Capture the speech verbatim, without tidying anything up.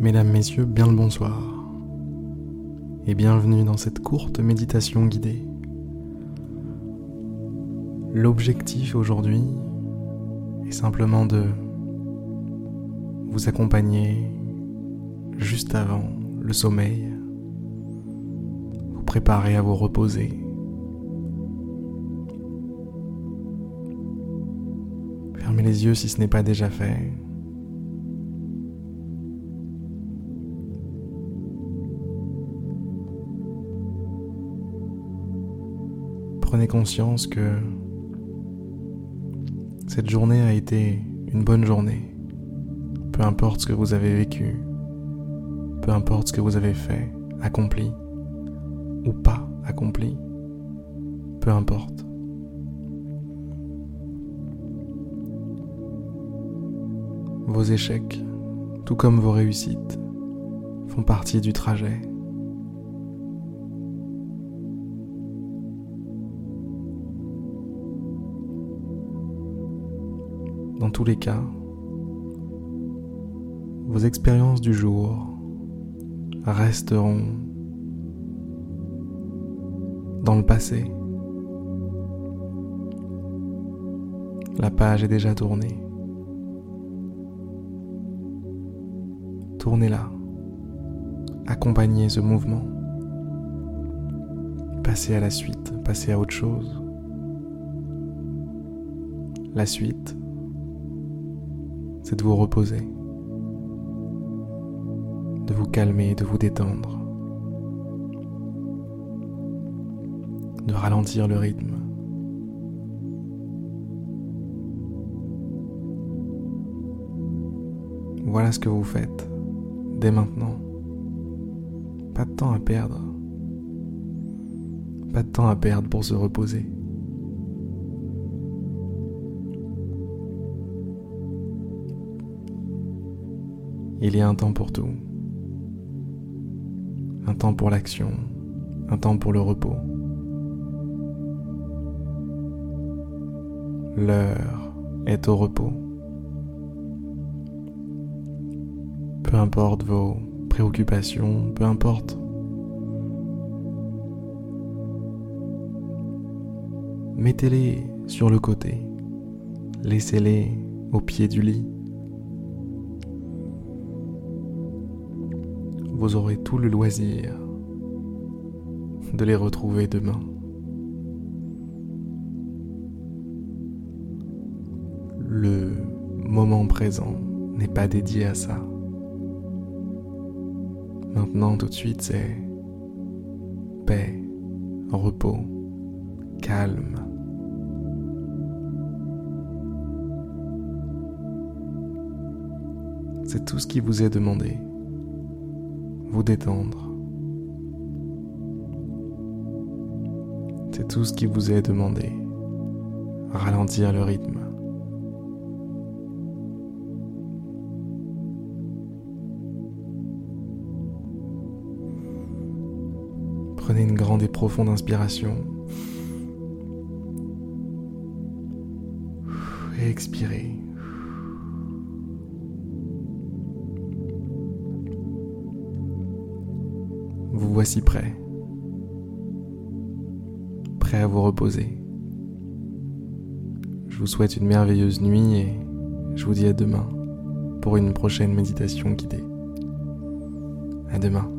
Mesdames, Messieurs, bien le bonsoir et bienvenue dans cette courte méditation guidée. L'objectif aujourd'hui est simplement de vous accompagner juste avant le sommeil, vous préparer à vous reposer, fermez les yeux si ce n'est pas déjà fait. Prenez conscience que cette journée a été une bonne journée, peu importe ce que vous avez vécu, peu importe ce que vous avez fait, accompli ou pas accompli, peu importe. Vos échecs, tout comme vos réussites, font partie du trajet. Dans tous les cas, vos expériences du jour resteront dans le passé. La page est déjà tournée. Tournez-la. Accompagnez ce mouvement. Passez à la suite, passez à autre chose. La suite, c'est de vous reposer, de vous calmer, de vous détendre, de ralentir le rythme. Voilà ce que vous faites dès maintenant. Pas de temps à perdre. Pas de temps à perdre pour se reposer. Il y a un temps pour tout, un temps pour l'action, un temps pour le repos. L'heure est au repos. Peu importe vos préoccupations, peu importe mettez-les sur le côté, laissez-les au pied du lit. Vous aurez tout le loisir de les retrouver demain. Le moment présent n'est pas dédié à ça. Maintenant, tout de suite, c'est paix, repos, calme. C'est tout ce qui vous est demandé. Vous détendre. C'est tout ce qui vous est demandé. Ralentir le rythme. Prenez une grande et profonde inspiration. Et expirez. Vous voici prêt, prêt à vous reposer. Je vous souhaite une merveilleuse nuit et je vous dis à demain pour une prochaine méditation guidée. À demain.